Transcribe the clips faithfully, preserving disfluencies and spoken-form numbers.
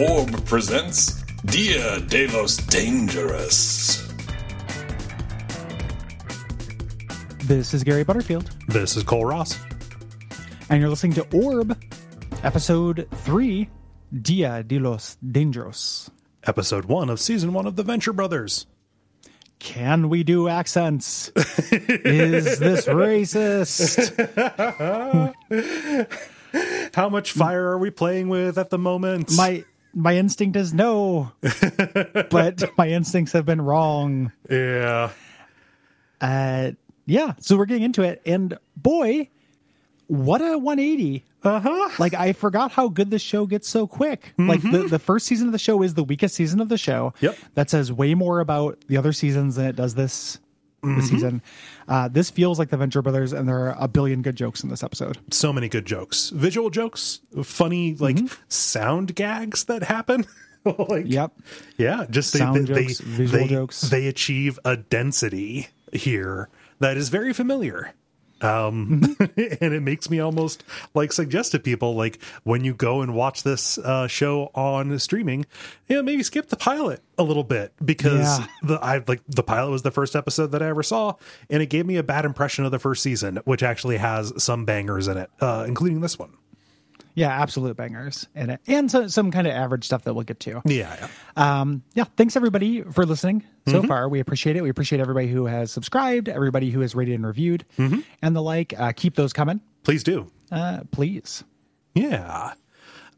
Orb presents Día de los Dangerous. This is Gary Butterfield. This is Cole Ross. And you're listening to Orb, Episode three, Día de los Dangerous. Episode one of Season one of the Venture Brothers. Can we do accents? Is this racist? How much fire are we playing with at the moment? My my instinct is no, but my instincts have been wrong. Yeah. Uh, yeah, so we're getting into it, and boy, what a one eighty. Uh-huh. Like, I forgot how good this show gets so quick. Mm-hmm. Like, the, the first season of the show is the weakest season of the show. Yep. That says way more about the other seasons than it does this, mm-hmm. this season. Uh, this feels like the Venture Brothers, and there are a billion good jokes in this episode. So many good jokes. Visual jokes, funny, like, mm-hmm. sound gags that happen. like, yep. Yeah, just they, sound they, jokes, they, visual they, jokes. They achieve a density here that is very familiar. Um, and it makes me almost like suggest to people, like, when you go and watch this uh, show on streaming, you know, maybe skip the pilot a little bit, because yeah. the I like the pilot was the first episode that I ever saw, and it gave me a bad impression of the first season, which actually has some bangers in it, uh, including this one. Yeah, absolute bangers in it, and so, some kind of average stuff that we'll get to. Yeah, yeah. Um, yeah, thanks everybody for listening so mm-hmm. far. We appreciate it. We appreciate everybody who has subscribed, everybody who has rated and reviewed, mm-hmm. and the like. Uh, keep those coming. Please do. Uh, please. Yeah.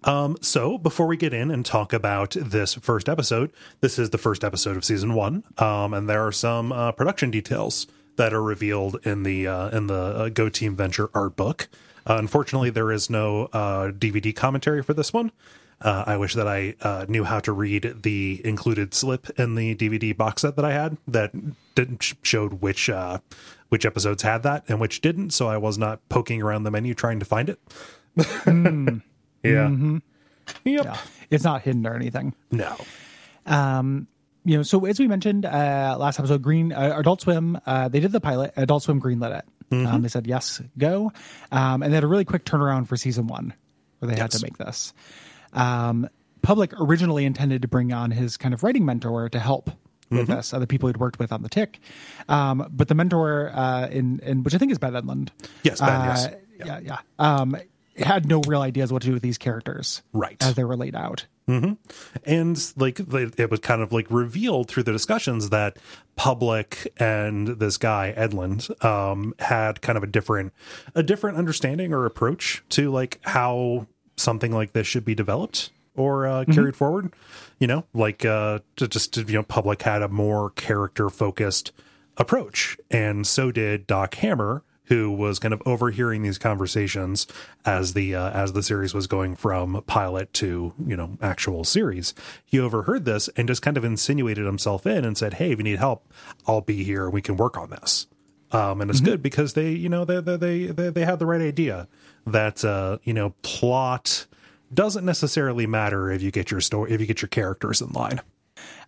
Um, so before we get in and talk about this first episode, this is the first episode of season one, um, and there are some uh, production details that are revealed in the uh, in the uh, Go Team Venture art book. Uh, unfortunately, there is no uh, D V D commentary for this one. Uh, I wish that I uh, knew how to read the included slip in the D V D box set that I had that didn't showed which uh, which episodes had that and which didn't. So I was not poking around the menu trying to find it. mm. Yeah. Mm-hmm. Yep. Yeah. It's not hidden or anything. No. Um. You know, so as we mentioned uh, last episode, Green uh, Adult Swim, uh, they did the pilot. Adult Swim greenlit it. Mm-hmm. Um, they said, yes, go. Um, and they had a really quick turnaround for season one where they yes. had to make this. Um, Publick originally intended to bring on his kind of writing mentor to help mm-hmm. with this, other people he'd worked with on the Tick. Um, but the mentor, uh, in, in which I think is Ben Edlund. Yes, Ben, uh, yes. Yeah, yeah. yeah. Um, had no real ideas what to do with these characters right. as they were laid out. Mm-hmm. And like it was kind of like revealed through the discussions that Publick and this guy Edlund um, had kind of a different, a different understanding or approach to like how something like this should be developed or uh, carried mm-hmm. forward. You know, like uh, to just you know, Publick had a more character focused approach, and so did Doc Hammer, who was kind of overhearing these conversations as the uh, as the series was going from pilot to, you know, actual series. He overheard this and just kind of insinuated himself in and said, hey, if you need help, I'll be here. We can work on this. Um, and it's mm-hmm. good because they, you know, they they they they, they had the right idea that, uh, you know, plot doesn't necessarily matter if you get your story, if you get your characters in line.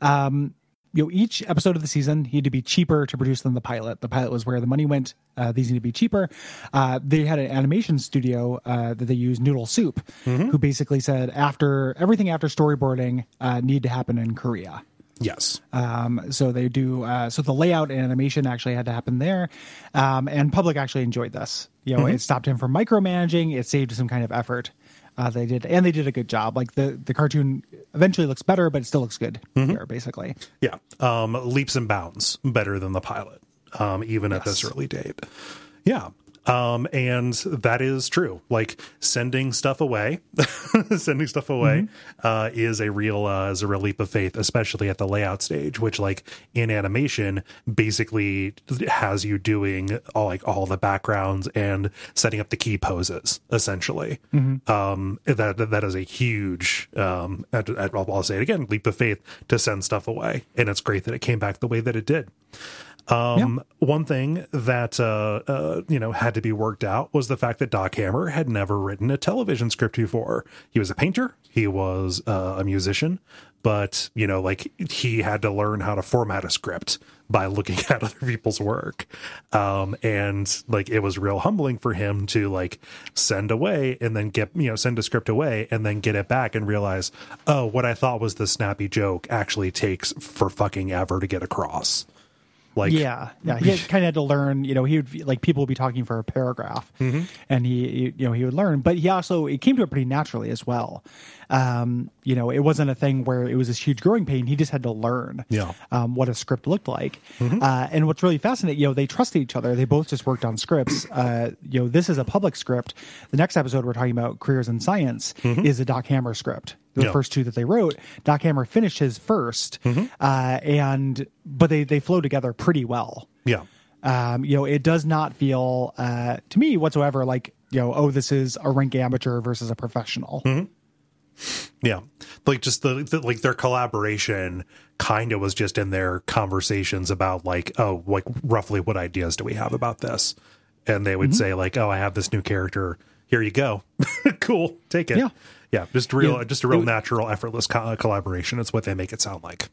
Um You know, each episode of the season needed to be cheaper to produce than the pilot. The pilot was where the money went. Uh, these need to be cheaper. Uh, they had an animation studio uh, that they used, Noodle Soup, mm-hmm. who basically said after everything after storyboarding uh, need to happen in Korea. Yes. Um, so they do. Uh, so the layout and animation actually had to happen there. Um, and Publick actually enjoyed this. You know, mm-hmm. it stopped him from micromanaging. It saved some kind of effort. Uh, they did, and they did a good job. Like the, the cartoon eventually looks better, but it still looks good mm-hmm. here, basically. Yeah, um, leaps and bounds better than the pilot, um, even yes. at this early date. Yeah, um, and that is true. Like sending stuff away, sending stuff away mm-hmm. uh, is a real uh, is a real leap of faith, especially at the layout stage, which like in animation basically has you doing all like all the backgrounds and setting up the key poses essentially. Mm-hmm. Um, that that is a huge. Um, I'll say it again, leap of faith to send stuff away, and it's great that it came back the way that it did. Um, yeah. One thing that, uh, uh, you know, had to be worked out was the fact that Doc Hammer had never written a television script before. He was a painter. He was uh, a musician. But, you know, like, he had to learn how to format a script by looking at other people's work. Um, and, like, it was real humbling for him to, like, send away and then get, you know, send a script away and then get it back and realize, oh, what I thought was the snappy joke actually takes for fucking ever to get across. Like, yeah, yeah, he kind of had to learn, you know, he would, like, people would be talking for a paragraph, mm-hmm. and he, you know, he would learn, but he also, it came to it pretty naturally as well. Um, you know, it wasn't a thing where it was this huge growing pain. He just had to learn yeah. um, what a script looked like. Mm-hmm. Uh, and what's really fascinating, you know, they trusted each other. They both just worked on scripts. Uh, you know, this is a Publick script. The next episode we're talking about, Careers in Science, mm-hmm. is a Doc Hammer script. The yep. first two that they wrote, Doc Hammer finished his first, mm-hmm. uh, and but they they flow together pretty well. Yeah, um, you know, it does not feel uh, to me whatsoever like, you know, oh, this is a rank amateur versus a professional. Mm-hmm. Yeah, like just the, the like their collaboration kind of was just in their conversations about like, oh, like roughly what ideas do we have about this, and they would mm-hmm. say like, oh, I have this new character. Here you go. Cool. Take it. Yeah. Yeah, just real, yeah, just a real would, natural, effortless co- collaboration. It's what they make it sound like.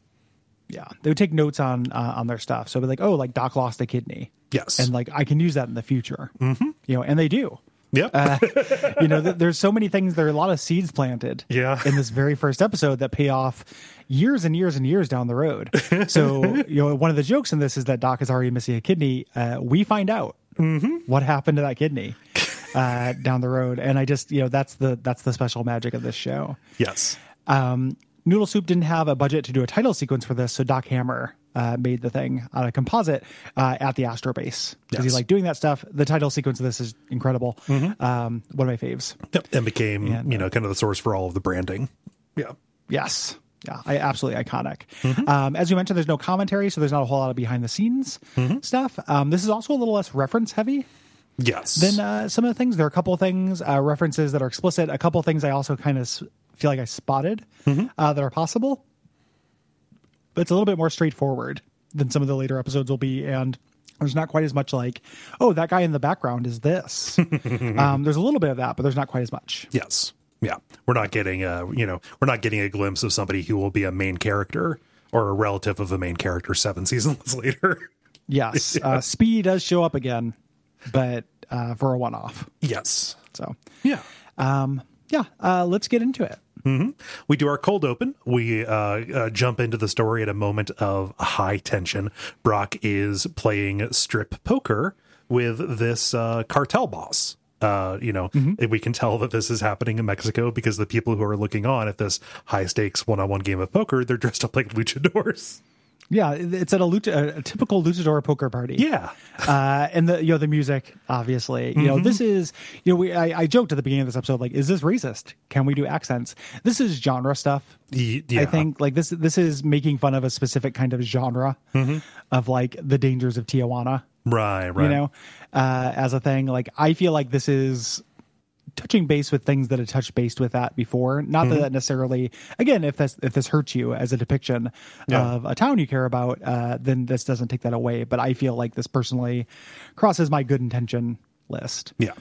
Yeah, they would take notes on uh, on their stuff. So it'd be like, oh, like Doc lost a kidney. Yes, and like I can use that in the future. Mm-hmm. You know, and they do. Yep. uh, you know, th- there's so many things. There are a lot of seeds planted. Yeah. In this very first episode that pay off years and years and years down the road. So you know, one of the jokes in this is that Doc is already missing a kidney. Uh, we find out mm-hmm. what happened to that kidney. Uh, down the road. And I just, you know, that's the that's the special magic of this show. Yes. Um, Noodle Soup didn't have a budget to do a title sequence for this, so Doc Hammer uh, made the thing out of composite uh, at the Astrobase. Because yes. he liked doing that stuff. The title sequence of this is incredible. Mm-hmm. Um, one of my faves. Yep. And became, and, you know, kind of the source for all of the branding. Yeah. Yes. Yeah, I, absolutely iconic. Mm-hmm. Um, as you mentioned, there's no commentary, so there's not a whole lot of behind-the-scenes mm-hmm. stuff. Um, this is also a little less reference-heavy. Yes. Then uh, some of the things, there are a couple of things, uh, references that are explicit, a couple of things I also kind of s- feel like I spotted mm-hmm. uh, that are possible. But it's a little bit more straightforward than some of the later episodes will be. And there's not quite as much like, oh, that guy in the background is this. um, there's a little bit of that, but there's not quite as much. Yes. Yeah. We're not getting a, you know, we're not getting a glimpse of somebody who will be a main character or a relative of a main character seven seasons later. Yes. Yeah. Uh, Speedy does show up again. But uh, for a one-off. Yes. So, yeah. Um, yeah. Uh, let's get into it. Mm-hmm. We do our cold open. We uh, uh, jump into the story at a moment of high tension. Brock is playing strip poker with this uh, cartel boss. Uh, you know, mm-hmm. we can tell that this is happening in Mexico because the people who are looking on at this high-stakes one-on-one game of poker, they're dressed up like luchadors. Yeah, it's at a, lucha, a typical luchador poker party. Yeah, uh, and the you know the music, obviously. You mm-hmm. know this is you know we I, I joked at the beginning of this episode like, is this racist? Can we do accents? This is genre stuff. Yeah. I think like this this is making fun of a specific kind of genre mm-hmm. of like the dangers of Tijuana. Right, right. You know, uh, as a thing like I feel like this is touching base with things that had touched base with that before. Not mm-hmm. that that necessarily, again, if that's, if this hurts you as a depiction yeah. of a town you care about, uh, then this doesn't take that away. But I feel like this personally crosses my good intention list. Yeah.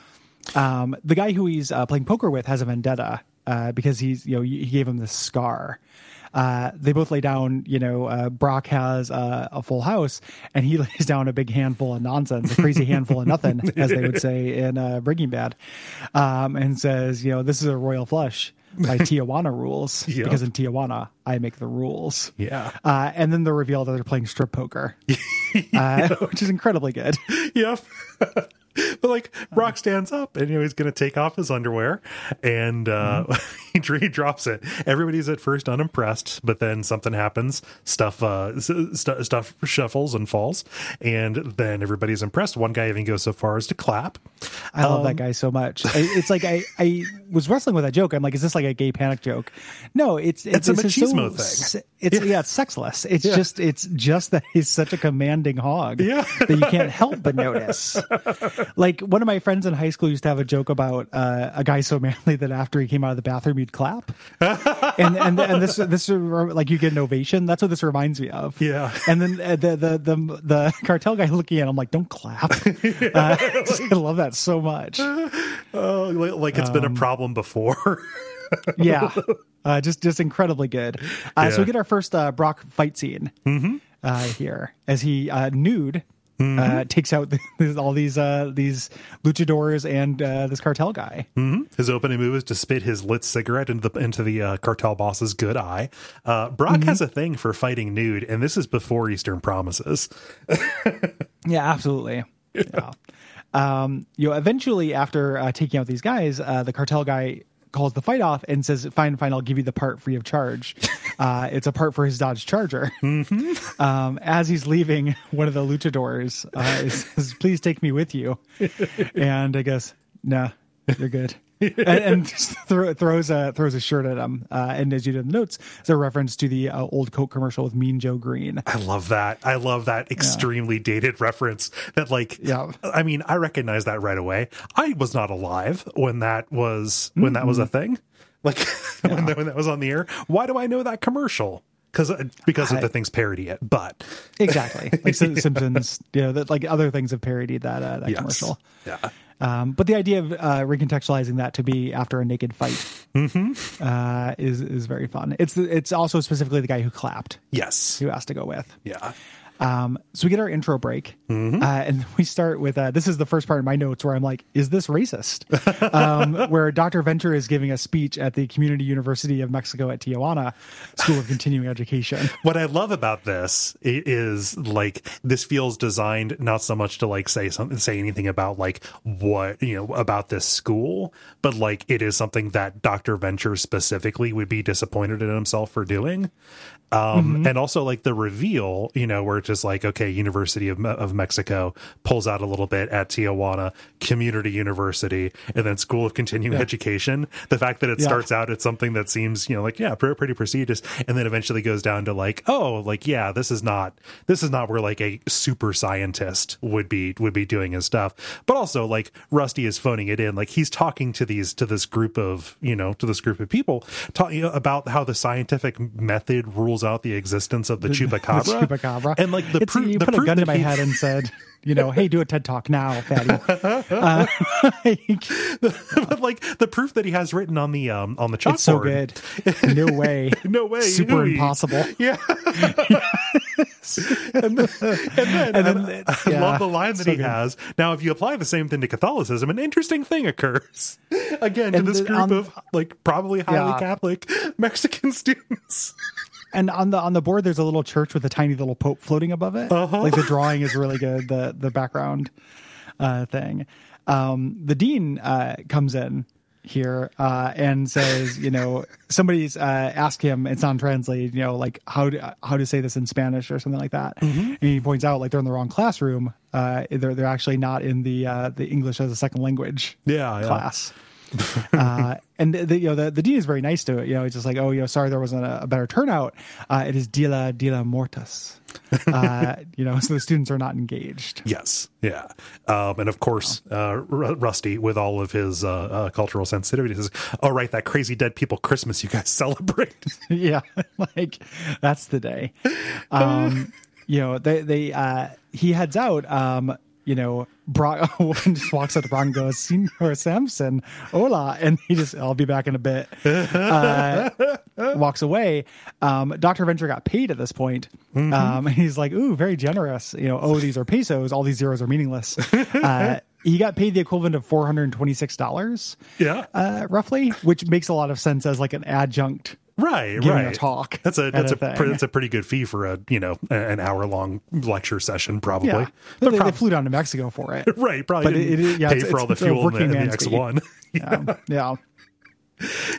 Um, the guy who he's uh, playing poker with has a vendetta uh, because he's, you know, he gave him this scar. Uh, they both lay down, you know, uh, Brock has uh, a full house and he lays down a big handful of nonsense, a crazy handful of nothing, as they would say in uh, Breaking Bad, um, and says, you know, this is a royal flush by Tijuana rules yep. because in Tijuana, I make the rules. Yeah. Uh, and then the reveal that they're playing strip poker, uh, which is incredibly good. Yep. But like Brock stands up and you know, he's going to take off his underwear and uh, mm-hmm. he drops it. Everybody's at first unimpressed, but then something happens. Stuff uh, st- stuff shuffles and falls. And then everybody's impressed. One guy even goes so far as to clap. I um, love that guy so much. I, it's like I, I was wrestling with that joke. I'm like, is this like a gay panic joke? No, it's, it's, it's a machismo so, thing. It's yeah, yeah it's sexless. It's yeah. just it's just that he's such a commanding hog yeah. that you can't help but notice. Like, one of my friends in high school used to have a joke about uh, a guy so manly that after he came out of the bathroom, he'd clap. And and and this this like you get an ovation. That's what this reminds me of. Yeah. And then the the the, the cartel guy looking at him like, don't clap. yeah, uh, like, I love that so much. Oh, like it's um, been a problem before. yeah, uh, just just incredibly good. Uh, yeah. So we get our first uh, Brock fight scene mm-hmm. uh, here as he uh, nude mm-hmm. uh, takes out the, all these uh, these luchadors and uh, this cartel guy. Mm-hmm. His opening move is to spit his lit cigarette into the into the uh, cartel boss's good eye. Uh, Brock mm-hmm. has a thing for fighting nude, and this is before Eastern Promises. yeah, absolutely. Yeah. Yeah. Um, you know, eventually after uh, taking out these guys, uh, the cartel guy calls the fight off and says, fine, fine, I'll give you the part free of charge. Uh, it's a part for his Dodge Charger. Mm-hmm. Um, as he's leaving, one of the luchadors uh, is, says, please take me with you. And I guess, nah, you're good. and and just throw, throws, a, throws a shirt at him. Uh, and as you did in the notes, it's a reference to the uh, old Coke commercial with Mean Joe Green. I love that. I love that extremely yeah. dated reference that, like, yeah. I mean, I recognize that right away. I was not alive when that was, when mm-hmm. that was a thing, like yeah. when, that, when that was on the air. Why do I know that commercial? Because because of I, the things parody it, but exactly like yeah. Simpsons, you know, that, like, other things have parodied that uh, that yes. commercial. Yeah. Um, but the idea of uh, recontextualizing that to be after a naked fight mm-hmm. uh, is is very fun. It's it's also specifically the guy who clapped. Yes, who has to go with. Yeah. Um, so we get our intro break, mm-hmm. uh, and we start with uh, this is the first part of my notes where I'm like, "Is this racist?" um, where Doctor Venture is giving a speech at the Community University of Mexico at Tijuana School of Continuing Education. What I love about this is, like, this feels designed not so much to, like, say something, say anything about, like, what, you know, about this school, but, like, it is something that Doctor Venture specifically would be disappointed in himself for doing. Um, mm-hmm. And also, like, the reveal, you know, where it's just like, okay, University of, of Mexico pulls out a little bit at Tijuana, Community University, and then School of Continuing yeah. Education. The fact that it yeah. starts out at something that seems, you know, like, yeah, pretty, pretty prestigious, and then eventually goes down to, like, oh, like, yeah, this is not, this is not where, like, a super scientist would be, would be doing his stuff. But also, like, Rusty is phoning it in. Like, he's talking to these, to this group of, you know, to this group of people, talking about how the scientific method rules out the existence of the, the chupacabra. The chupacabra. And, like, the proof, you the put proof a gun to my he... head and said, you know, hey, do a TED Talk now, fatty. Uh, like, but, like, the proof that he has written on the um on the chalkboard. It's so good. No way. No way. Super Ooey. Impossible. Yeah. and then, and then, and then it, I yeah, love the line that so he good. Has. Now, if you apply the same thing to Catholicism, an interesting thing occurs. Again, and to this the, group um, of, like, probably highly yeah. Catholic Mexican students. And on the on the board, there's a little church with a tiny little pope floating above it. Uh-huh. Like, the drawing is really good. The the background uh, thing. Um, the dean uh, comes in here uh, and says, you know, somebody's uh, asked him. It's not translated. You know, like, how do, how to say this in Spanish or something like that. Mm-hmm. And he points out, like, they're in the wrong classroom. Uh, they're they're actually not in the uh, the English as a second language yeah, class. Yeah. uh, and the, you know, the, the dean is very nice to it. You know, he's just like, oh, you know, sorry, there wasn't a, a better turnout. Uh, it is Día de los Muertos. Uh, you know, so the students are not engaged. Yes. Yeah. Um, and of course, uh, Rusty, with all of his uh, uh, cultural sensitivity, says, oh, right, that crazy dead people Christmas you guys celebrate. yeah. Like, that's the day. Um, you know, they, they, uh, he heads out, um, you know, Brock just walks up to Brock and goes, Senor Sampson, hola. And he just, I'll be back in a bit, uh, walks away. Um, Doctor Venture got paid at this point. Mm-hmm. Um, and he's like, ooh, very generous. You know, oh, these are pesos. All these zeros are meaningless. Uh, he got paid the equivalent of four hundred twenty-six dollars. Yeah. Uh, roughly, which makes a lot of sense as, like, an adjunct. Right, giving right. a talk. That's a that's a, a pre, that's a pretty good fee for a you know an hour long lecture session, probably. Yeah. But they, prob- they flew down to Mexico for it, right? Probably didn't it, it, yeah, pay it's, for it's, all the fuel in the, in the X one. yeah, yeah. Um,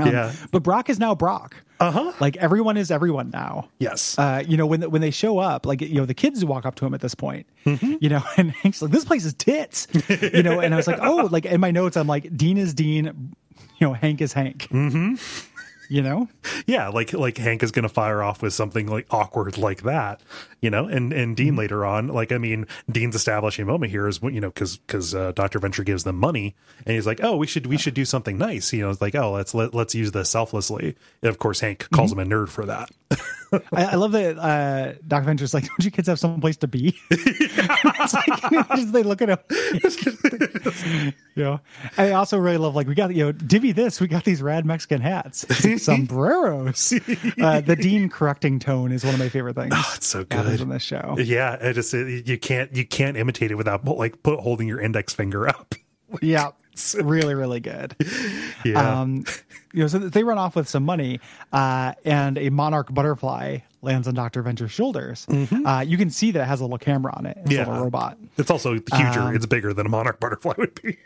yeah. But Brock is now Brock. Uh huh. Like, everyone is everyone now. Yes. Uh, you know, when when they show up, like, you know, the kids walk up to him at this point. Mm-hmm. You know, and he's like, "This place is tits," you know. And I was like, "Oh," like, in my notes, I'm like, "Dean is Dean," you know, "Hank is Hank." Mm-hmm. you know? Yeah, like like Hank is going to fire off with something like awkward like that, you know? And and Dean mm-hmm. later on, like, I mean, Dean's establishing moment here is, you know, because because uh, Doctor Venture gives them money and he's like, oh, we should we should do something nice. You know, it's like, oh, let's let, let's use this selflessly. And of course, Hank calls mm-hmm. him a nerd for that. I, I love that uh, Doc Venture's like, don't you kids have some place to be? It's like, just, they look at him. You know, I also really love, like, we got, you know, divvy this, we got these rad Mexican hats, sombreros. Uh, the Dean correcting tone is one of my favorite things. Oh, it's so good on this show. Yeah, it just it, you can't you can't imitate it without like put holding your index finger up. Like, yeah. It's really, really good. Yeah. Um, you know, so they run off with some money, uh, and a monarch butterfly lands on Doctor Venture's shoulders. Mm-hmm. Uh, you can see that it has a little camera on it. It's yeah. a little robot. It's also huger. Um, it's bigger than a monarch butterfly would be.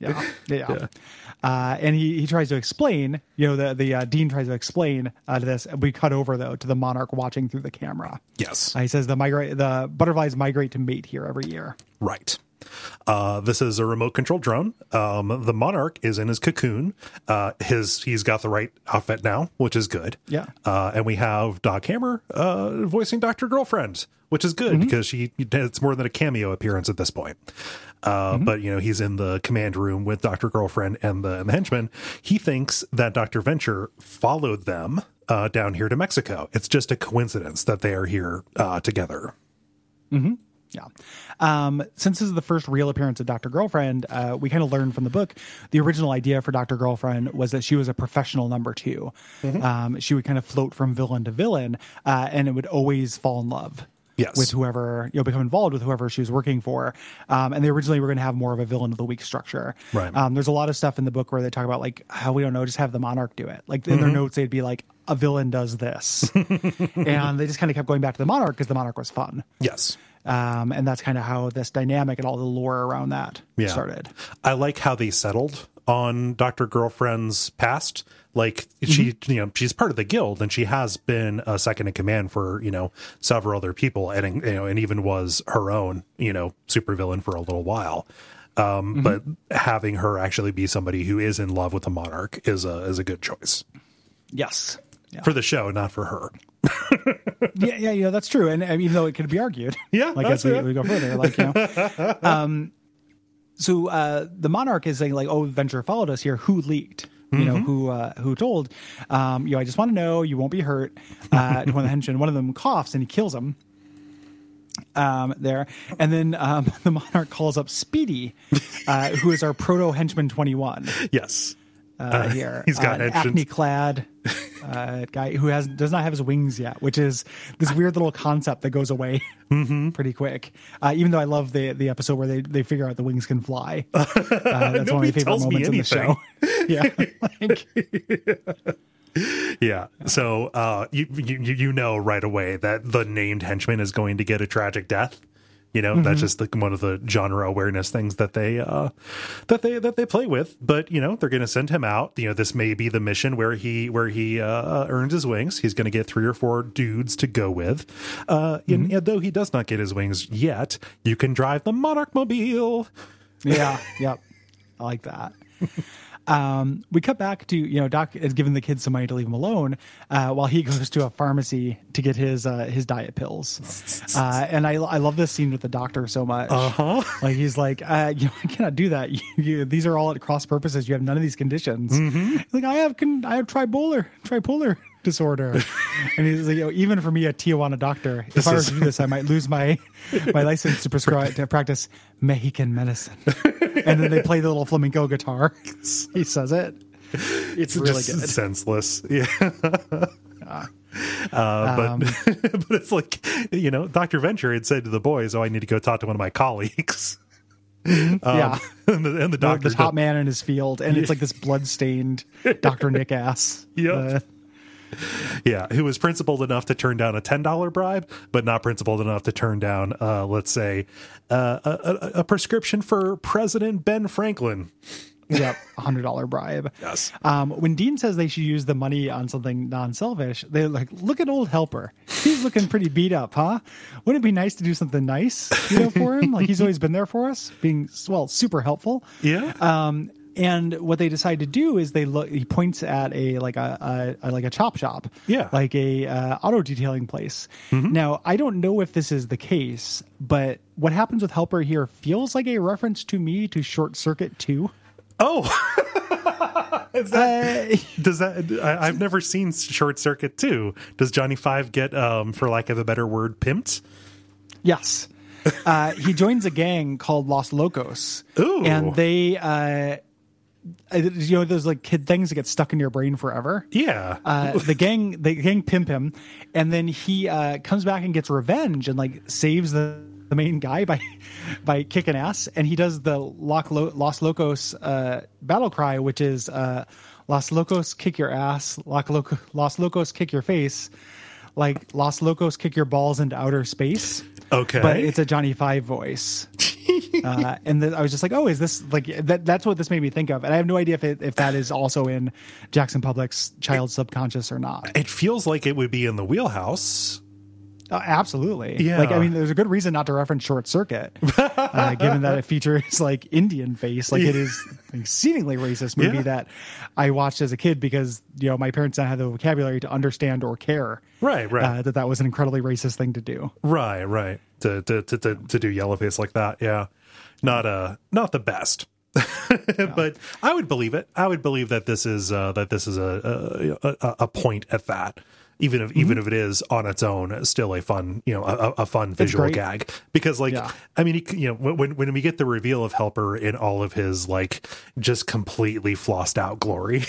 Yeah. Yeah. yeah. Uh, and he, he tries to explain, you know, the, the uh, Dean tries to explain uh, to this. We cut over, though, to the monarch watching through the camera. Yes. Uh, he says the migra- the butterflies migrate to mate here every year. Right. Uh, this is a remote control drone. Um, the monarch is in his cocoon. Uh, his he's got the right outfit now, which is good. Yeah. Uh, and we have Doc Hammer uh, voicing Doctor Girlfriend, which is good mm-hmm. because she it's more than a cameo appearance at this point. Uh, mm-hmm. But you know he's in the command room with Doctor Girlfriend and the, and the henchman. He thinks that Doctor Venture followed them uh, down here to Mexico. It's just a coincidence that they are here uh, together. Mm-hmm. Yeah. Um, since this is the first real appearance of Doctor Girlfriend, uh, we kind of learned from the book, the original idea for Doctor Girlfriend was that she was a professional number two. Mm-hmm. Um, she would kind of float from villain to villain, uh, and it would always fall in love. Yes. With whoever, you know, become involved with whoever she was working for. Um, and they originally were going to have more of a villain of the week structure. Right. Um, there's a lot of stuff in the book where they talk about, like, how we don't know, just have the monarch do it. Like, in mm-hmm. their notes, they'd be like, a villain does this. And they just kind of kept going back to the monarch because the monarch was fun. Yes. Um, and that's kind of how this dynamic and all the lore around that yeah. started. I like how they settled on Doctor Girlfriend's past. Like she, mm-hmm. you know, she's part of the guild and she has been a second in command for, you know, several other people and, you know, and even was her own, you know, supervillain for a little while. Um, mm-hmm. But having her actually be somebody who is in love with the monarch is a, is a good choice. Yes. Yeah. For the show, not for her. yeah, yeah, yeah, that's true. And, and even though it could be argued, yeah, like as we, we go further, like, you know, um, so uh, the monarch is saying, like, oh, Venture followed us here. Who leaked? You mm-hmm. know, who uh, who told? Um, you know, I just want to know. You won't be hurt. Uh, one of the henchmen, one of them coughs and he kills him. Um, there and then um, the monarch calls up Speedy, uh, who is our proto henchman twenty-one. Yes. Uh, here, he's got uh, an acne-clad uh, guy who has does not have his wings yet, which is this weird little concept that goes away mm-hmm. pretty quick. Uh, even though I love the the episode where they, they figure out the wings can fly. Uh, that's one of my favorite moments in the show. yeah, like, yeah. So uh, you you you know right away that the named henchman is going to get a tragic death. You know, mm-hmm. that's just like one of the genre awareness things that they uh, that they that they play with. But, you know, they're going to send him out. You know, this may be the mission where he where he uh, earns his wings. He's going to get three or four dudes to go with. Uh, mm-hmm. and, and though he does not get his wings yet, you can drive the Monarch Mobile. Yeah. Yep. I like that. Um, we cut back to, you know, Doc has given the kids some money to leave him alone, uh, while he goes to a pharmacy to get his, uh, his diet pills. Uh, and I, I love this scene with the doctor so much. Uh-huh. Like, he's like, uh, you know, I cannot do that. You, you, these are all at cross purposes. You have none of these conditions. Mm-hmm. Like, I have, con- I have tripolar, tripolar disorder. And he's like, you know, even for me, a Tijuana doctor, if this I were is... to do this, I might lose my, my license to prescribe, to practice Mexican medicine. And then they play the little flamenco guitar. He says it. It's, it's really just good. Senseless. Yeah. yeah. Uh, but um, but it's like, you know, Doctor Venture had said to the boys, "Oh, I need to go talk to one of my colleagues." Um, yeah. And the, and the doctor, the top does, man in his field, and it's like this bloodstained Doctor Nick ass. Yep. Uh, yeah, who was principled enough to turn down a ten dollars bribe, but not principled enough to turn down, uh, let's say, uh, a, a prescription for President Ben Franklin. Yep, one hundred dollars bribe. Yes. Um, when Dean says they should use the money on something non-selfish, they're like, look at old Helper. He's looking pretty beat up, huh? Wouldn't it be nice to do something nice, you know, for him? Like, he's always been there for us, being, well, super helpful. Yeah. Um, And what they decide to do is they look. He points at a like a, a, a like a chop shop, yeah, like a uh, auto detailing place. Mm-hmm. Now I don't know if this is the case, but what happens with Helper here feels like a reference to me to Short Circuit two. Oh, is that, uh, does that? I, I've never seen Short Circuit two. Does Johnny Five get, um, for lack of a better word, pimped? Yes. Uh, he joins a gang called Los Locos. Ooh. And they, uh, you know, those like kid things that get stuck in your brain forever. Yeah. Uh, the gang, the gang pimp him, and then he uh, comes back and gets revenge and like saves the, the main guy by by kicking ass. And he does the Los Locos uh, battle cry, which is uh, Los Locos kick your ass, Los Locos kick your face, like Los Locos kick your balls into outer space. Okay. But it's a Johnny Five voice. Uh, and the, I was just like, oh, is this like that? That's what this made me think of. And I have no idea if it, if that is also in Jackson Publick's child it, subconscious or not. It feels like it would be in the wheelhouse. Uh, absolutely. Yeah. Like, I mean, there's a good reason not to reference Short Circuit, uh, given that it features like Indian face. Like, yeah. It is an exceedingly racist movie yeah. that I watched as a kid because, you know, my parents didn't have the vocabulary to understand or care. Right, right. Uh, that that was an incredibly racist thing to do. Right, right. To to to to, to do yellow face like that, yeah. Not uh not the best. No. But I would believe it. I would believe that this is uh, that this is a a, a a point at that. Even if mm-hmm. even if it is on its own, still a fun, you know, a, a fun visual gag. Because like yeah. I mean, you know, when when we get the reveal of Helper in all of his like just completely flossed out glory.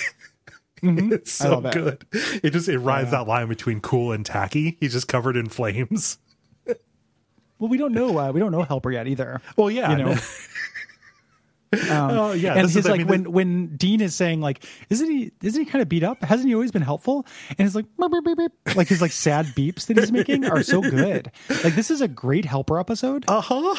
Mm-hmm. It's so good. It just it rides yeah. that line between cool and tacky. He's just covered in flames. Well, we don't know. Uh, we don't know Helper yet either. Well, yeah, you know. um, oh, yeah. And his like I mean, when this... when Dean is saying like, isn't he isn't he kind of beat up? Hasn't he always been helpful? And it's like burp, burp, burp. Like his like sad beeps that he's making are so good. Like this is a great Helper episode. Uh huh.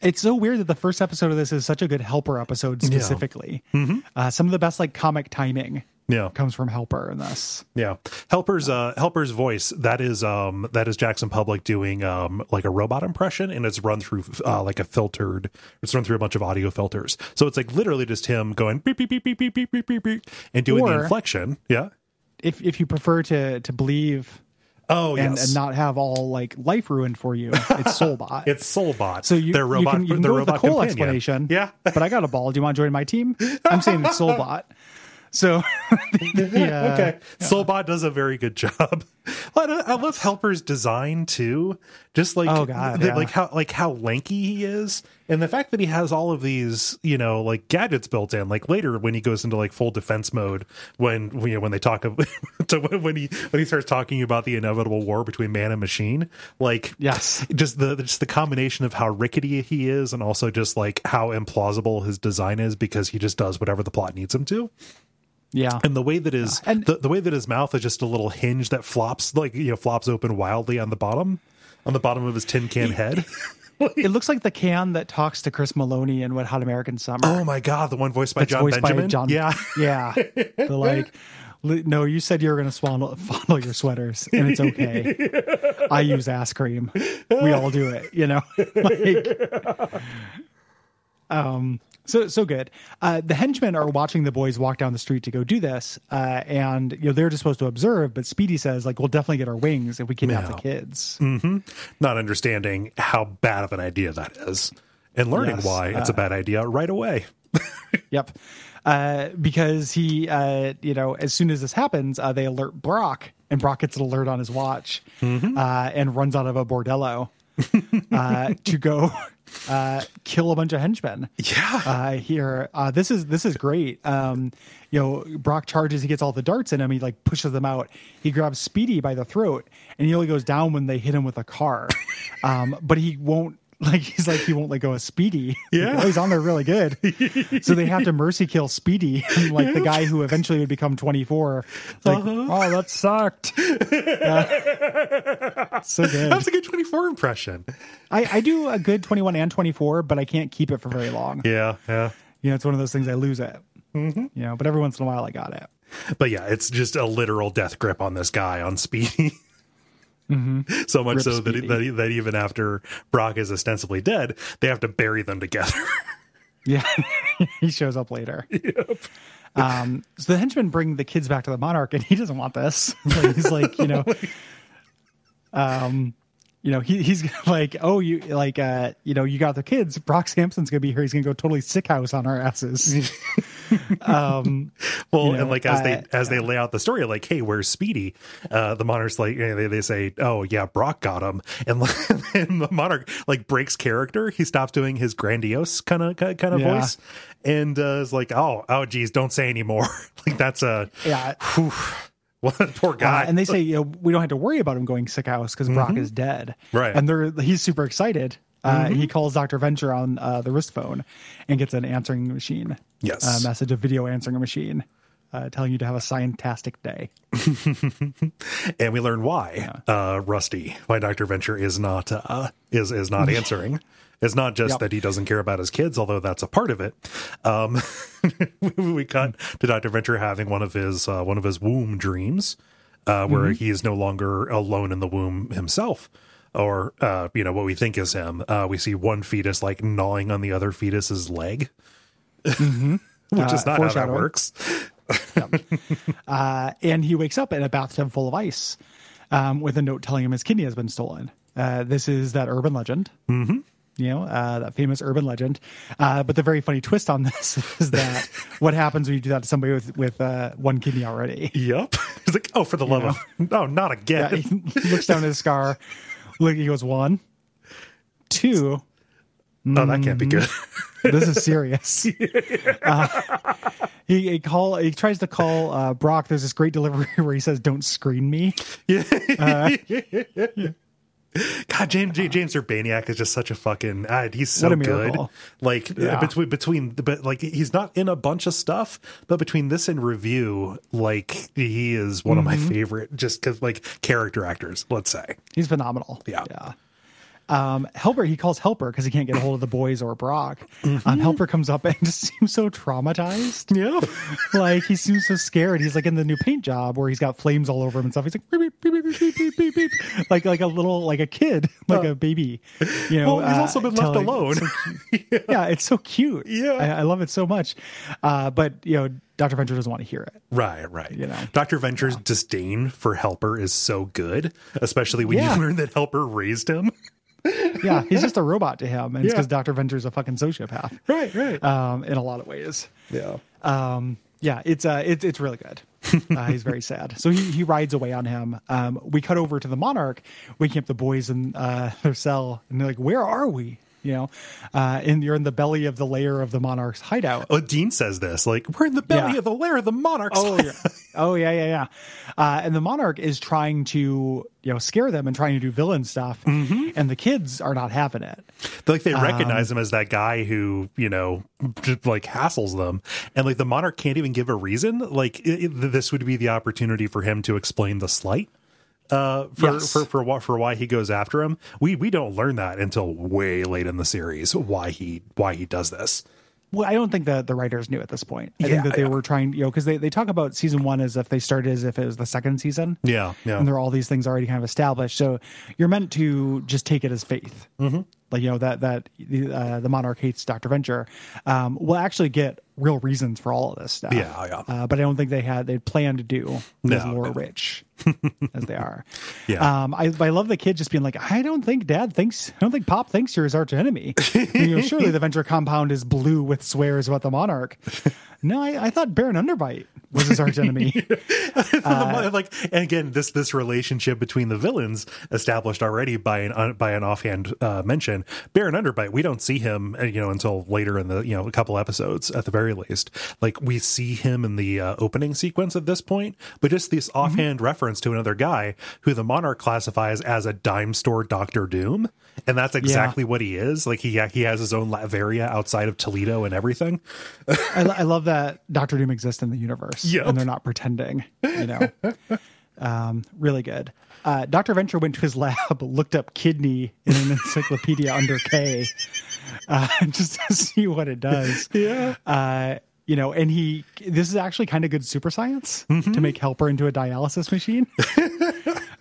It's so weird that the first episode of this is such a good Helper episode specifically. Yeah. Mm-hmm. Uh, some of the best like comic timing. Yeah, comes from Helper in this. Yeah, Helper's uh, Helper's voice that is um that is Jackson Publick doing um like a robot impression, and it's run through uh, like a filtered. It's run through a bunch of audio filters, so it's like literally just him going beep beep beep beep beep beep beep beep, beep and doing or, the inflection. Yeah, if if you prefer to to believe. Oh, and, yes. And not have all like life ruined for you. It's Soulbot. It's Soulbot. So you, their robot, you can, you can their go robot with the Cole explanation. Yeah, but I got a ball. Do you want to join my team? I'm saying it's Soulbot. So, yeah, okay. Yeah. Soulbot does a very good job. I love Helper's design too. Just like, oh God, the, yeah. like how like how lanky he is, and the fact that he has all of these, you know, like gadgets built in. Like later when he goes into like full defense mode, when you know when they talk of, to when he when he starts talking about the inevitable war between man and machine. Like, yes, just the just the combination of how rickety he is, and also just like how implausible his design is because he just does whatever the plot needs him to. Yeah, and the way that is yeah. and, the, the way that his mouth is just a little hinge that flops like you know flops open wildly on the bottom on the bottom of his tin can he, head. It looks like the can that talks to Chris Maloney in Wet Hot American Summer. Oh my God, the one voiced by That's John voiced Benjamin. By John, yeah, yeah. The like, no, you said you were going to swaddle fondle your sweaters, and it's okay. I use ass cream. We all do it, you know. Like, um. So so good. Uh, the henchmen are watching the boys walk down the street to go do this, uh, and you know they're just supposed to observe. But Speedy says, "Like we'll definitely get our wings if we kidnap yeah. the kids." Mm-hmm. Not understanding how bad of an idea that is, and learning yes. why it's uh, a bad idea right away. Yep, uh, because he, uh, you know, as soon as this happens, uh, they alert Brock, and Brock gets an alert on his watch, mm-hmm. uh, and runs out of a bordello uh, to go. Uh, kill a bunch of henchmen. Yeah, uh, here. Uh, this is this is great. Um, you know, Brock charges. He gets all the darts in him. He like pushes them out. He grabs Speedy by the throat, and he only goes down when they hit him with a car. Um, but he won't. Like he's like he won't let go of Speedy. Yeah, like, oh, he's on there really good. So they have to mercy kill Speedy, and, like yeah. the guy who eventually would become twenty-four. Like, uh-huh. oh, that sucked. Uh, so good. That's a good twenty-four impression. I, I do a good twenty-one and twenty-four, but I can't keep it for very long. Yeah, yeah. You know, it's one of those things I lose it. Mm-hmm. You know, but every once in a while I got it. But yeah, it's just a literal death grip on this guy on Speedy. Mm-hmm. So much Rip so that, that that even after Brock is ostensibly dead, they have to bury them together. Yeah. he shows up later. Yep. Um, so the henchmen bring the kids back to the Monarch, and he doesn't want this. Like, he's like, you know, um, you know, he, he's like, oh, you like, uh, you know, you got the kids. Brock Sampson's gonna be here. He's gonna go totally sick house on our asses. um, well, you know, and like as uh, they as they lay out the story, like, hey, where's Speedy? Uh, the Monarch's like, they they say, oh yeah, Brock got him, and, and the Monarch like breaks character. He stops doing his grandiose kind of kind of yeah. voice. And uh, it's like, oh, oh, geez, don't say anymore. Like, that's a, yeah. Whew, what a poor guy. Uh, and they say, you know, we don't have to worry about him going sick house because Brock mm-hmm. is dead. Right. And they're, he's super excited. Uh, mm-hmm. He calls Doctor Venture on uh, the wrist phone and gets an answering machine. Yes. A message, a video answering machine uh, telling you to have a scientastic day. And we learn why yeah. uh, Rusty, why Doctor Venture is not, uh, is, is not answering. It's not just yep. that he doesn't care about his kids, although that's a part of it. Um, we cut to Doctor Venture having one of his uh, one of his womb dreams, uh, where mm-hmm. he is no longer alone in the womb himself, or uh, you know, what we think is him. Uh, we see one fetus like gnawing on the other fetus's leg, mm-hmm. which uh, is not how that works. Yep. uh, and he wakes up in a bathtub full of ice, um, with a note telling him his kidney has been stolen. Uh, this is that urban legend. Mm-hmm. You know, uh, that famous urban legend. Uh, but the very funny twist on this is that what happens when you do that to somebody with, with uh, one kidney already? Yep. It's like, oh, for the you love know? of... No, not again. Yeah, he looks down at his scar. Look, he goes, one, two. No, oh, mm, that can't be good. This is serious. Yeah. Uh, he, he, call, he tries to call uh, Brock. There's this great delivery where he says, don't screen me. Yeah. Uh, yeah. God, James James Urbaniak is just such a fucking uh, he's so good. Like yeah. between between but like he's not in a bunch of stuff, but between this and Review, like he is one mm-hmm. of my favorite just because like character actors, let's say. He's phenomenal. Yeah. Yeah. Um, Helper, he calls Helper because he can't get a hold of the boys or Brock. Mm-hmm. Um, Helper comes up and just seems so traumatized. Yeah. Like, he seems so scared. He's like in the new paint job where he's got flames all over him and stuff. He's like, beep, beep, beep, beep, beep, beep, beep. Like, like a little, like a kid, like uh, a baby. You know, well, he's also been uh, left telling, alone. It's so yeah, it's so cute. Yeah. I, I love it so much. Uh, but, you know, Doctor Venture doesn't want to hear it. Right, right. You know, Doctor Venture's yeah. disdain for Helper is so good, especially when yeah. you learn that Helper raised him. Yeah, he's just a robot to him, and yeah. it's because Doctor Venture's a fucking sociopath, right? Right. Um, in a lot of ways. Yeah. Um. Yeah. It's uh. It's it's really good. Uh, he's very sad. So he he rides away on him. Um. We cut over to the Monarch, waking up the boys in uh their cell, and they're like, "Where are we?" You know, uh, and you're in the belly of the lair of the Monarch's hideout. Oh, Dean says this, like, we're in the belly yeah. of the lair of the Monarch's hideout. Oh, yeah. Oh, yeah, yeah, yeah. Uh, and the Monarch is trying to, you know, scare them and trying to do villain stuff. Mm-hmm. And the kids are not having it. Like, they recognize um, him as that guy who, you know, just, like, hassles them. And, like, the Monarch can't even give a reason. Like, it, it, this would be the opportunity for him to explain the slight. Uh, for, yes. for, for for for why he goes after him. We we don't learn that until way late in the series, why he why he does this. Well, I don't think that the writers knew at this point. I yeah, think that they yeah. were trying, you know, because they, they talk about season one as if they started as if it was the second season. Yeah, yeah. And there are all these things already kind of established. So you're meant to just take it as faith. Mm-hmm. Like, you know, that, that the, uh, the Monarch hates Doctor Venture. Um, we'll actually get real reasons for all of this stuff. Yeah, yeah. Uh, but I don't think they had, they planned to do as no, lore no. rich as they are. Yeah. Um, I, I love the kid just being like, I don't think dad thinks, I don't think pop thinks you're his arch enemy. You know, surely the Venture compound is blue with swears about the Monarch. No, I, I thought Baron Underbite was his arch enemy. Uh, like, and again, this this relationship between the villains established already by an by an offhand uh, mention. Baron Underbite, we don't see him, you know, until later in the, you know, a couple episodes at the very least. Like, we see him in the uh, opening sequence at this point, but just this offhand mm-hmm. reference to another guy who the Monarch classifies as a dime store Doctor Doom, and that's exactly yeah. what he is. Like, he he has his own Latveria outside of Toledo and everything. I, I love that Doctor Doom exists in the universe, yep. and they're not pretending, you know. Um, really good. Uh, Doctor Venture went to his lab, looked up kidney in an encyclopedia under K, uh, just to see what it does. Yeah. Uh, you know, and he, this is actually kind of good super science mm-hmm. to make Helper into a dialysis machine.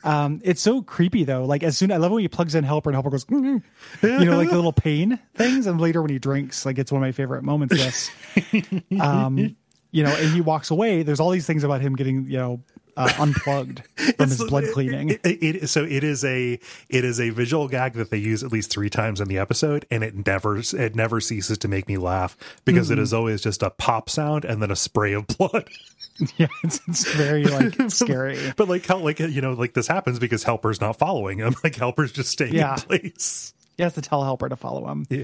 Um, it's so creepy though. Like as soon I love when he plugs in Helper and Helper goes, mm-hmm. you know, like the little pain things. And later when he drinks, like it's one of my favorite moments. Yes. Um, you know, and he walks away. There's all these things about him getting, you know, Uh, unplugged from his blood cleaning. It, it, it, so it is a it is a visual gag that they use at least three times in the episode, and it never it never ceases to make me laugh because mm-hmm. it is always just a pop sound and then a spray of blood. Yeah, it's, it's very like scary. But, but like how like you know like this happens because Helper's not following him. Like Helper's just staying yeah. in place. You have to tell Helper to follow him. Yeah.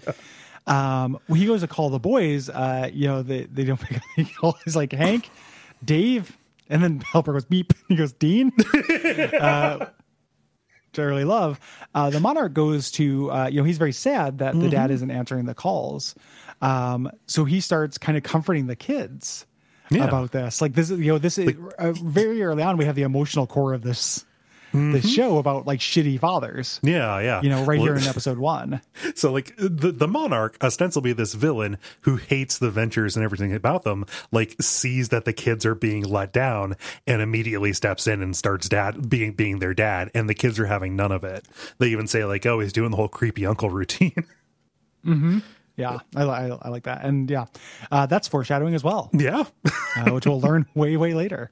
Um, when he goes to call the boys, uh, you know they they don't pick up. He calls, he's like Hank, Dave. And then Helper goes beep. He goes Dean, uh, which I really love. Uh, the Monarch goes to uh, you know he's very sad that mm-hmm. the dad isn't answering the calls, um, so he starts kind of comforting the kids yeah. about this. Like this, you know, this is uh, very early on. We have the emotional core of this. Mm-hmm. The show about like shitty fathers. Yeah, yeah. You know, right well, here in episode one. So like the, the Monarch, ostensibly this villain who hates the Ventures and everything about them, like sees that the kids are being let down and immediately steps in and starts dad being being their dad. And the kids are having none of it. They even say like, oh, he's doing the whole creepy uncle routine. Mm-hmm. Yeah, I, I, I like that. And yeah, uh, that's foreshadowing as well. Yeah. uh, which we'll learn way, way later.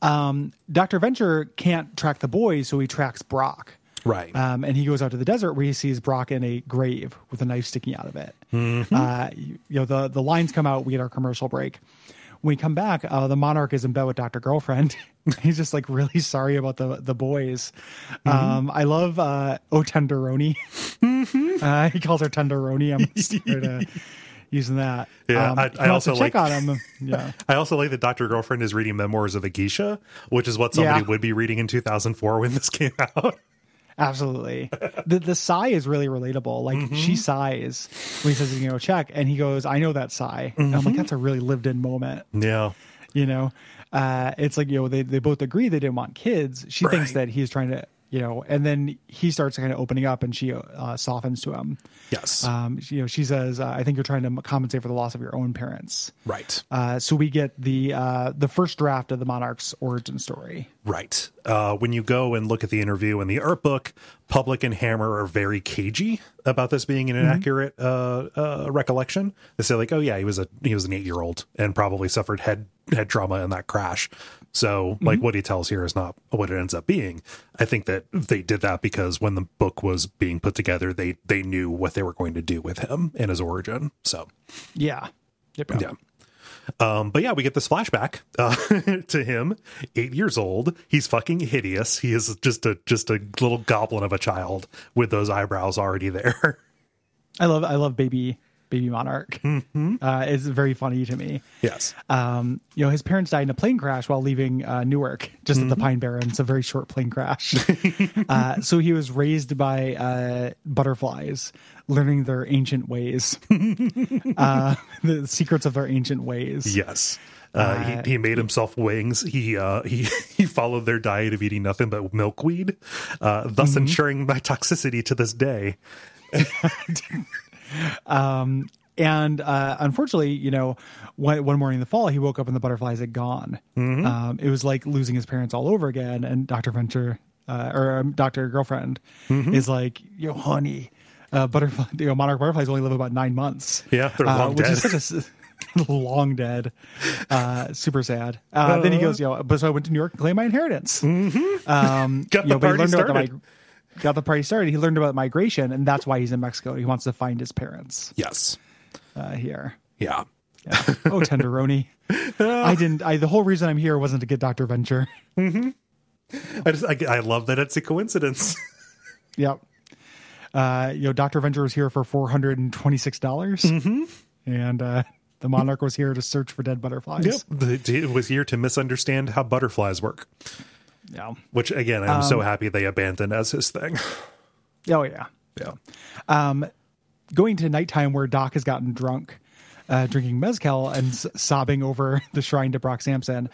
Um, Doctor Venture can't track the boys, so he tracks Brock. Right. Um, and he goes out to the desert where he sees Brock in a grave with a knife sticking out of it. Mm-hmm. Uh, you, you know, the, the lines come out. We get our commercial break. When we come back, uh, the Monarch is in bed with Doctor Girlfriend. He's just like really sorry about the, the boys. Mm-hmm. Um, I love, uh, Oh Tenderoni. Mm-hmm. Uh, he calls her Tenderoni. I'm scared to using that. Yeah, um, I, I also check like on him. Yeah. I also like that Doctor Girlfriend is reading Memoirs of a Geisha, which is what somebody yeah. would be reading in two thousand four when this came out. Absolutely. The the sigh is really relatable. Like mm-hmm. she sighs when he says he's gonna check and he goes, I know that sigh. Mm-hmm. And I'm like, that's a really lived in moment. Yeah. You know? Uh it's like, you know, they, they both agree they didn't want kids. She right. thinks that he's trying to, you know, and then he starts kind of opening up and she uh, softens to him. Yes. Um, you know, she says, uh, I think you're trying to compensate for the loss of your own parents. Right. Uh, so we get the uh, the first draft of the Monarch's origin story. Right. Uh, when you go and look at the interview in the art book, Publick and Hammer are very cagey about this being an inaccurate mm-hmm. uh, uh, recollection. They say like, oh, yeah, he was a he was an eight year old and probably suffered head head trauma in that crash. So like mm-hmm. what he tells here is not what it ends up being. I think that they did that because when the book was being put together, they they knew what they were going to do with him and his origin. So, yeah. Yep, yep. Yeah. Um, but yeah, we get this flashback uh, to him, eight years old. He's fucking hideous. He is just a just a little goblin of a child with those eyebrows already there. I love I love baby baby Monarch. Mm-hmm. Uh, it's very funny to me. Yes. Um, you know, his parents died in a plane crash while leaving uh, Newark, just mm-hmm. at the Pine Barrens. A very short plane crash. uh, so he was raised by uh, butterflies, learning their ancient ways, uh, the secrets of their ancient ways. Yes. Uh, uh, he, he made himself wings. He uh, he he followed their diet of eating nothing but milkweed, uh, thus mm-hmm. ensuring my toxicity to this day. Um, and, uh, unfortunately, you know, one, one morning in the fall, he woke up and the butterflies had gone. Mm-hmm. Um, it was like losing his parents all over again. And Doctor Venture, uh, or um, Doctor Girlfriend mm-hmm. is like, yo, honey, uh, butterfly, you know, monarch butterflies only live about nine months. Yeah. They're long uh, which dead. Is such a, long dead. Uh, super sad. Uh, uh, then he goes, yo, but so I went to New York and claimed my inheritance. Mm-hmm. Um, got the know, party started. Got the party started. He learned about migration, and that's why he's in Mexico. He wants to find his parents. Yes, uh, here. Yeah. yeah. Oh, Tenderoni. uh, I didn't. I the whole reason I'm here wasn't to get Doctor Venture. Mm-hmm. I just. I, I love that it's a coincidence. Yep. Uh, you know, Doctor Venture was here for four hundred and twenty-six dollars, mm-hmm. and uh, the Monarch was here to search for dead butterflies. Yep. It was here to misunderstand how butterflies work. Yeah. Which again, I'm um, so happy they abandoned as his thing. Oh yeah. Yeah. Um, going to nighttime where Doc has gotten drunk. uh, drinking mezcal and s- sobbing over the shrine to Brock Sampson.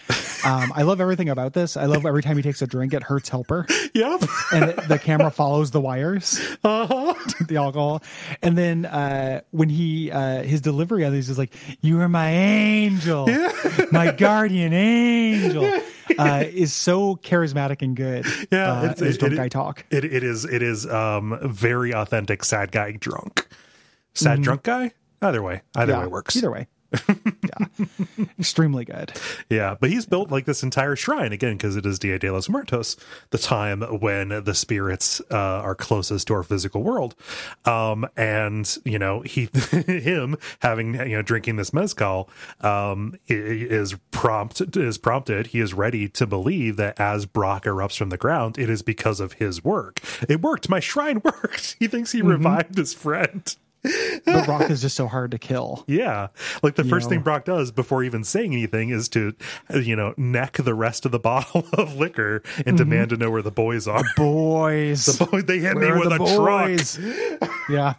Um, I love everything about this. I love every time he takes a drink, it hurts Helper. Yep. And it, the camera follows the wires, uh-huh. the alcohol. And then uh, when he, uh, his delivery on these is like, you are my angel, yeah. my guardian angel. Yeah. Uh, is so charismatic and good. Yeah, uh, it's, it, drunk it, guy talk. It, it is. It is um, very authentic. Sad guy drunk. Sad mm-hmm. drunk guy. Either way, either yeah, way works. Either way. Yeah, extremely good. Yeah, but he's built like this entire shrine again because it is Dia de los Muertos, the time when the spirits uh, are closest to our physical world. Um, and you know, he, him having you know drinking this mezcal um, is prompt is prompted. He is ready to believe that as Brock erupts from the ground, it is because of his work. It worked. My shrine worked. He thinks he mm-hmm. revived his friend. But Brock is just so hard to kill. Yeah, like the you first know. thing Brock does before even saying anything is to, you know, neck the rest of the bottle of liquor and mm-hmm. demand to know where the boys are. The boys, the boys, they hit where me with a boys? truck. Yeah,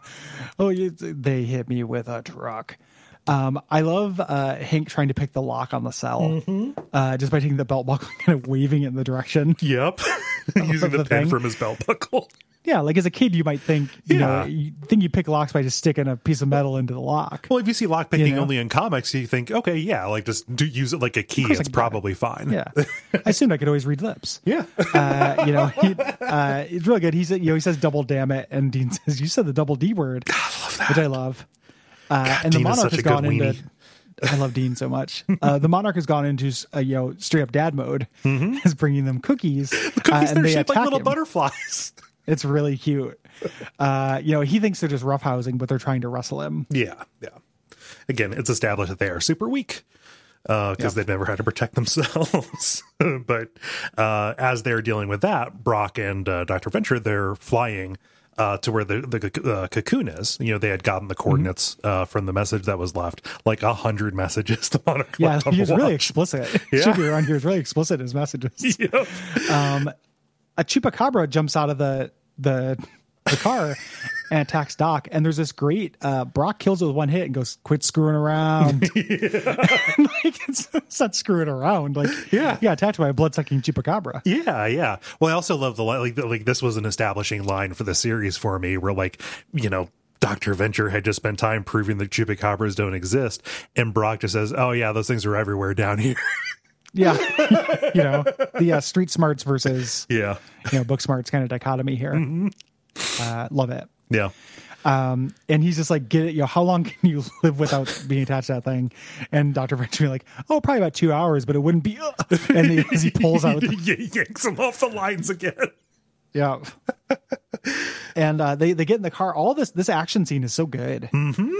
oh, you, they hit me with a truck. Um, I love uh, Hank trying to pick the lock on the cell mm-hmm. uh, just by taking the belt buckle and kind of waving it in the direction. Yep, using the, the pin thing. from his belt buckle. Yeah, like as a kid, you might think, you yeah. know, you think you pick locks by just sticking a piece of metal into the lock. Well, if you see lock picking you know? only in comics, you think, okay, yeah, like just do use it like a key. It's probably it. fine. Yeah, I assumed I could always read lips. Yeah, uh, you know, he, uh, it's really good. He said, you know, he says double damn it, and Dean says, you said the double D word, God, I love that. Which I love. Uh, God, and Dean the Monarch has gone into. Weenie. I love Dean so much. Uh, the Monarch has gone into uh, you know straight up dad mode. Mm-hmm. Is bringing them cookies. The cookies uh, they're they shaped like little him. butterflies. It's really cute. Uh, you know, he thinks they're just roughhousing, but they're trying to wrestle him. Yeah, yeah. Again, it's established that they are super weak because uh, yep. they've never had to protect themselves. But uh, as they're dealing with that, Brock and uh, Doctor Venture, they're flying uh, to where the, the uh, cocoon is. You know, they had gotten the coordinates mm-hmm. uh, from the message that was left, like a hundred messages. The Monarch yeah, he was really explicit. Yeah. Should be around here. He's really explicit in his messages. Yep. Um, a chupacabra jumps out of the the, the car and attacks Doc. And there's this great uh, Brock kills it with one hit and goes, "Quit screwing around." Yeah. Like it's, it's not screwing around. Like yeah, yeah, attacked by a blood sucking chupacabra. Yeah, yeah. Well, I also love the like. The, like this was an establishing line for the series for me, where like you know. Doctor Venture had just spent time proving that chupacabras don't exist, and Brock just says, "Oh yeah, those things are everywhere down here." Yeah, you know, the uh, street smarts versus, yeah. you know, book smarts kind of dichotomy here. Mm-hmm. Uh, love it. Yeah. Um, and he's just like, get it, you know, how long can you live without being attached to that thing? And Doctor Venture be like, oh, probably about two hours, but it wouldn't be. Uh. And he, as he pulls out. He yanks him off the lines again. Yeah. And uh, they, they get in the car. All this, this action scene is so good. Mm-hmm.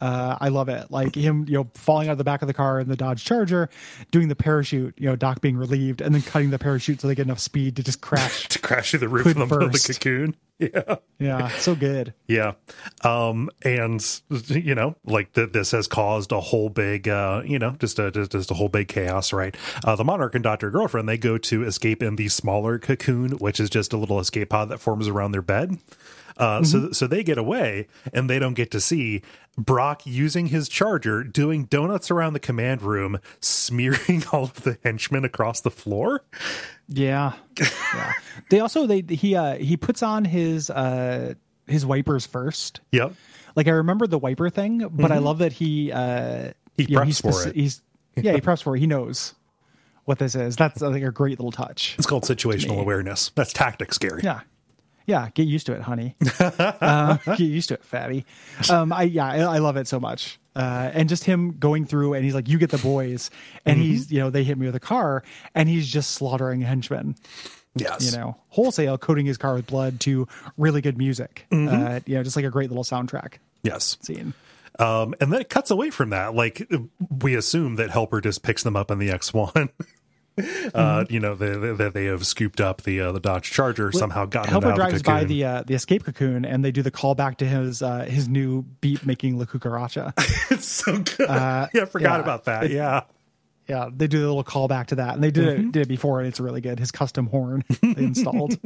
Uh, I love it. Like him, you know, falling out of the back of the car in the Dodge Charger, doing the parachute, you know, Doc being relieved, and then cutting the parachute so they get enough speed to just crash. to crash through the roof of the, of the cocoon. Yeah. Yeah. So good. Yeah. Um, and, you know, like the, this has caused a whole big, uh, you know, just a, just, just a whole big chaos, right? Uh, the Monarch and Doctor Girlfriend, they go to escape in the smaller cocoon, which is just a little escape pod that forms around their bed. Uh, mm-hmm. So so they get away, and they don't get to see Brock using his charger, doing donuts around the command room, smearing all of the henchmen across the floor. Yeah, yeah. They also they he uh, he puts on his uh, his wipers first. Yep. Like I remember the wiper thing, but mm-hmm. I love that he uh, he yeah, preps he's speci- for it. He's, yeah, he preps for it. He knows what this is. That's I think, a great little touch. It's called situational awareness. That's tactics, Gary. Yeah. Yeah, get used to it, honey. Uh, get used to it, fatty. Um, I yeah, I, I love it so much. Uh, and just him going through, and he's like, "You get the boys," and mm-hmm. he's you know they hit me with a car, and he's just slaughtering henchmen. Yes, you know, wholesale coating his car with blood to really good music. Mm-hmm. Uh, you know, just like a great little soundtrack. Yes, scene. Um, and then it cuts away from that. Like we assume that Helper just picks them up in the X one. Uh, mm-hmm. You know that they, they, they have scooped up the uh, the Dodge Charger somehow. Gotten Helper it out drives of the by the uh, the escape cocoon, and they do the callback to his uh, his new beat making La Cucaracha. It's so good. Uh, yeah, I forgot yeah. about that. It, yeah, yeah, they do the little callback to that, and they did mm-hmm. it did it before, and it's really good. His custom horn they installed.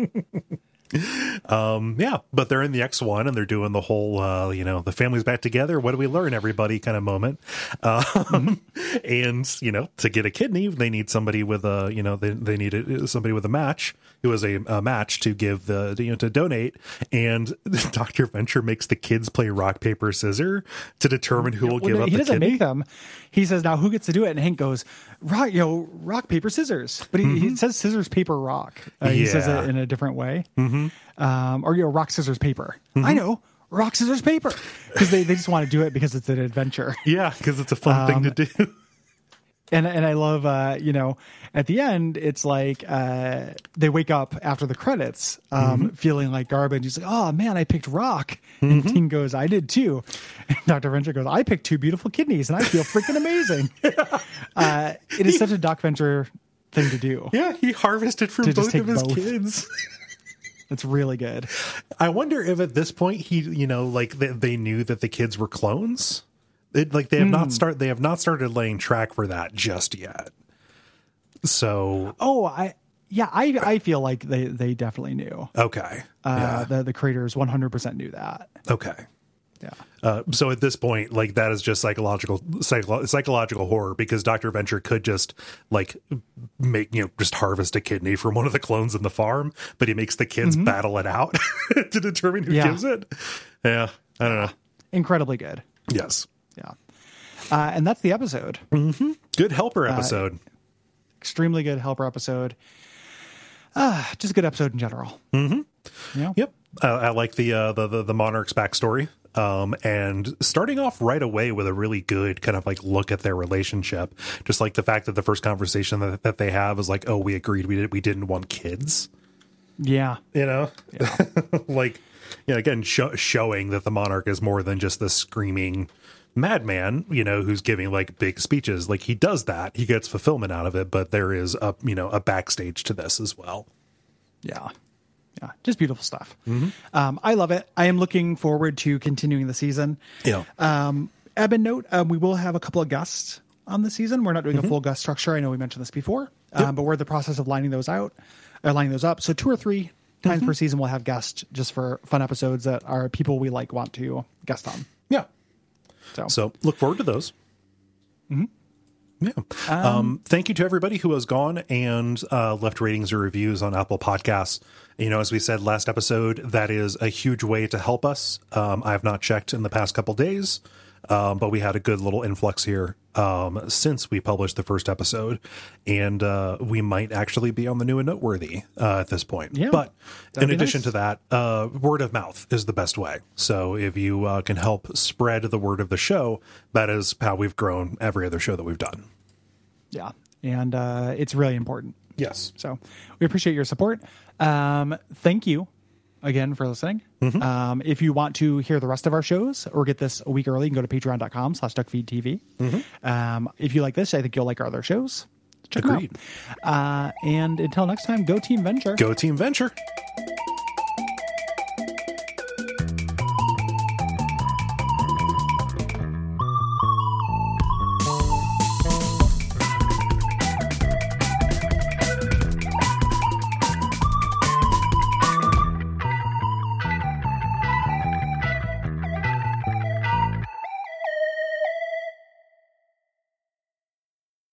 Um, yeah, but they're in the X one and they're doing the whole, uh, you know, the family's back together. What do we learn, everybody, kind of moment. Um, and, you know, to get a kidney, they need somebody with a, you know, they, they need a, somebody with a match who has a, a match to give the, you know, to donate. And Doctor Venture makes the kids play rock, paper, scissors to determine who will well, give no, up the kidney. He doesn't make them. He says, now who gets to do it? And Hank goes, rock, you know, rock, paper, scissors. But he, mm-hmm. he says scissors, paper, rock. Uh, he yeah. says it in a different way. Mm-hmm. Um, or, you know, rock, scissors, paper. Mm-hmm. I know. Rock, scissors, paper. Because they, they just want to do it because it's an adventure. Yeah, because it's a fun um, thing to do. And and I love, uh, you know, at the end, it's like uh, they wake up after the credits um, mm-hmm. feeling like garbage. He's like, oh, man, I picked rock. And mm-hmm. Ting goes, I did too. And Doctor Venture goes, I picked two beautiful kidneys and I feel freaking amazing. uh, it is such a Doc Venture thing to do. Yeah, he harvested from both of his both. kids. It's really good. I wonder if at this point he, you know, like they, they knew that the kids were clones. It, like they have mm. not start they have not started laying track for that just yet. So, oh, I yeah, I I feel like they, they definitely knew. Okay, uh, yeah. the the creators one hundred percent knew that. Okay. Yeah. Uh, so at this point, like that is just psychological psycho- psychological horror because Doctor Venture could just like make you know just harvest a kidney from one of the clones in the farm, but he makes the kids mm-hmm. battle it out to determine who yeah. gives it. Yeah, I don't know. Incredibly good. Yes. Yeah. Uh, and that's the episode. Mm-hmm. Good helper episode. Uh, extremely good helper episode. Uh, just a good episode in general. Mm-hmm. You know? Yep. Uh, I like the, uh, the the the Monarch's backstory. Um, and starting off right away with a really good kind of like look at their relationship, just like the fact that the first conversation that, that they have is like, oh, we agreed we, did, we didn't want kids. Yeah. You know, yeah. like, you know, again, sh- showing that the Monarch is more than just the screaming madman, you know, who's giving like big speeches. Like he does that. He gets fulfillment out of it. But there is a, you know, a backstage to this as well. Yeah. Yeah, just beautiful stuff. Mm-hmm. Um, I love it. I am looking forward to continuing the season. Yeah. Um, Eben note, um, we will have a couple of guests on the season. We're not doing mm-hmm. a full guest structure. I know we mentioned this before, yep. um, but we're in the process of lining those out, uh, lining those up. So two or three times mm-hmm. per season, we'll have guests just for fun episodes that are people we like want to guest on. Yeah. So, so look forward to those. Mm-hmm. Yeah. Um, um, thank you to everybody who has gone and uh, left ratings or reviews on Apple Podcasts. You know, as we said last episode, that is a huge way to help us. Um, I have not checked in the past couple days, um, but we had a good little influx here um, since we published the first episode. And uh, we might actually be on the new and noteworthy uh, at this point. Yeah, but in addition nice. to that, uh, word of mouth is the best way. So if you uh, can help spread the word of the show, that is how we've grown every other show that we've done. Yeah. And uh, it's really important. Yes. So we appreciate your support. Um, thank you again for listening. Mm-hmm. Um, if you want to hear the rest of our shows or get this a week early, you can go to patreon.com slash duckfeedtv. Mm-hmm. Um, if you like this, I think you'll like our other shows. Check Agreed. them out. Uh, and until next time, go Team Venture. Go Team Venture.